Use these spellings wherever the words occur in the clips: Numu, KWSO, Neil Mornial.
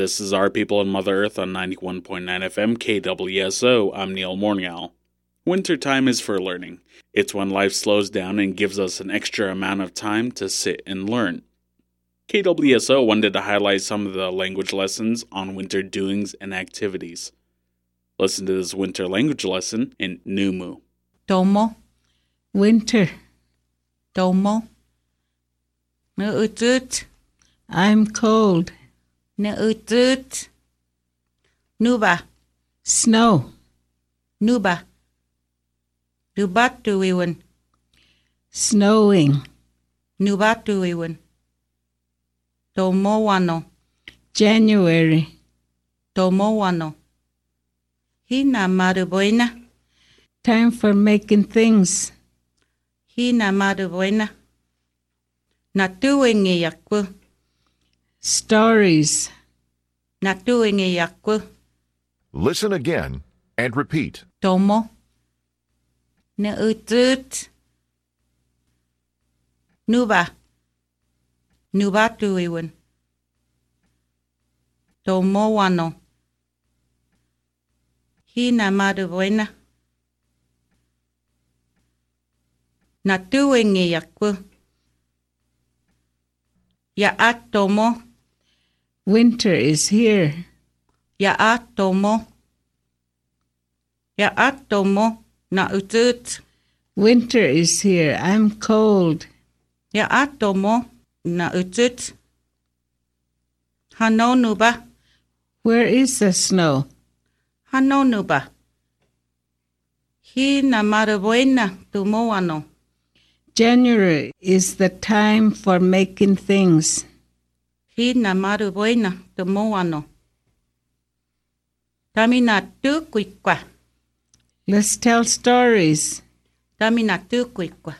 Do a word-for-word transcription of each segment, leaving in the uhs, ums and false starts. This is Our People and Mother Earth on ninety-one point nine F M K W S O. I'm Neil Mornial. Wintertime is for learning. It's when life slows down and gives us an extra amount of time to sit and learn. K W S O wanted to highlight some of the language lessons on winter doings and activities. Listen to this winter language lesson in Numu. Domo. Winter. Domo. Nu'utut. I'm cold. Nu'utut. Nuba. Snow. Nuba. Nubatuiwan. Snowing. Nubatuiwan. Tomowano. January. Tomowano. Hina maruboina. Time for making things. Hina maruboina. Natuengi yakku. Stories. Natuengi yakku. Listen again and repeat. Tomo. Nu'utut. Nuba. Nubatuiwan. Tomowano. Hina maruboina. Natuengi yakku. Ya'at tomo. Winter is here. Ya'at tomo. Ya'at tomo. Na'utut. Winter is here. I'm cold. Ya'at tomo. Na'utut. Hano nuba. Where is the snow? Hano nuba. Hina maruboina tumowano. January is the time for making things. Hina maruboina tumowano. Taminatu kuikwa. Let's tell stories. Taminatu kuikwa.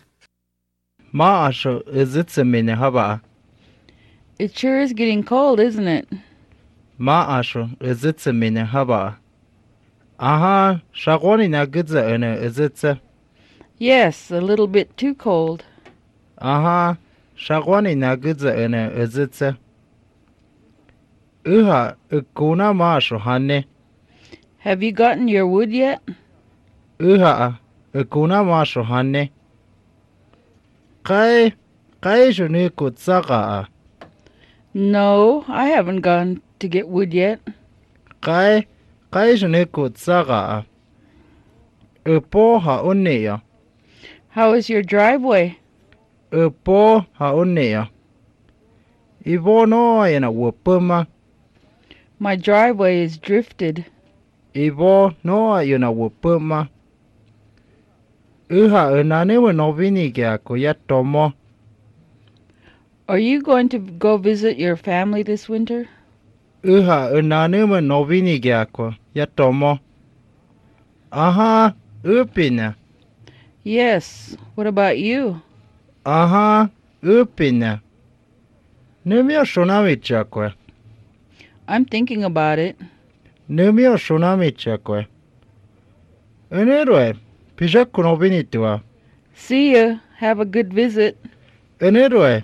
Ma'asho izitsemene haba. It sure is getting cold, isn't it? Ma'asho izitsemene haba. Aha, shagonina gidza ene izitse. Yes, a little bit too cold. Aha, shagonina gidza ene izitse. Uha, ukuna ma'asho hane. Have you gotten your wood yet? Uha, ukuna ma'asho hane. Kai, kai shuni kutsaka. No, I haven't gone to get wood yet. Kai, kai shuni kutsaka. Upo haunea. How is your driveway? Upo haunea. Ivo no ena wopuma. My driveway is drifted. Ivo no ena wopuma. Are you going to go visit your family this winter? Aha, upina. Yes, what about you? Aha, upina. I'm thinking about it. See ya. Have a good visit. That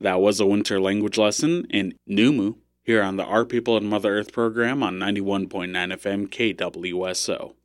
was a winter language lesson in Numu, here on the Our People and Mother Earth program on ninety-one point nine F M K W S O.